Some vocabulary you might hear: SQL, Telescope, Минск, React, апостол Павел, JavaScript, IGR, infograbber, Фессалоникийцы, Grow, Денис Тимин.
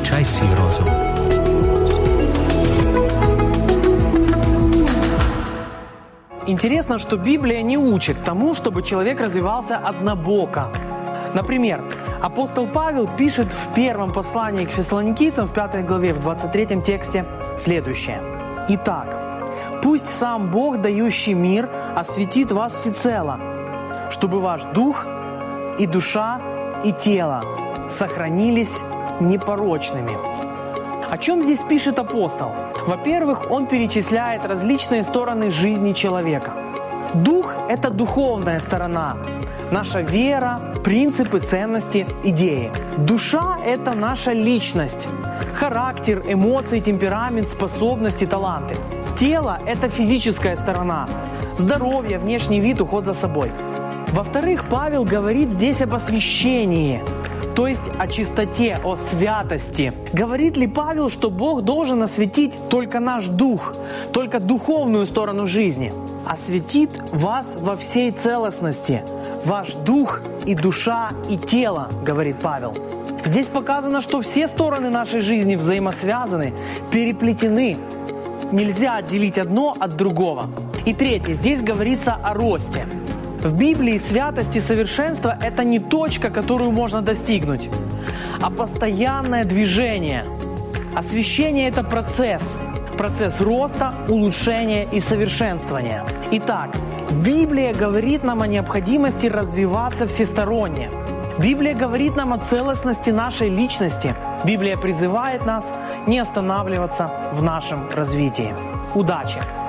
Качай свій розум. Интересно, что Библия не учит тому, чтобы человек развивался однобоко. Например, апостол Павел пишет в первом послании к Фессалоникийцам в 5 главе, в 23 тексте следующее. «Итак, пусть сам Бог, дающий мир, осветит вас всецело, чтобы ваш дух и душа и тело сохранились непорочными». О чем здесь пишет апостол? Во-первых, он перечисляет различные стороны жизни человека. Дух – это духовная сторона, наша вера, принципы, ценности, идеи. Душа – это наша личность, характер, эмоции, темперамент, способности, таланты. Тело – это физическая сторона, здоровье, внешний вид, уход за собой. Во-вторых, Павел говорит здесь об освящении, то есть о чистоте, о святости. Говорит ли Павел, что Бог должен осветить только наш дух, только духовную сторону жизни? «Осветит вас во всей целостности, ваш дух и душа и тело», говорит Павел. Здесь показано, что все стороны нашей жизни взаимосвязаны, переплетены. Нельзя отделить одно от другого. И третье, здесь говорится о росте. В Библии святость и совершенство – это не точка, которую можно достигнуть, а постоянное движение. Освящение – это процесс роста, улучшения и совершенствования. Итак, Библия говорит нам о необходимости развиваться всесторонне. Библия говорит нам о целостности нашей личности. Библия призывает нас не останавливаться в нашем развитии. Удачи!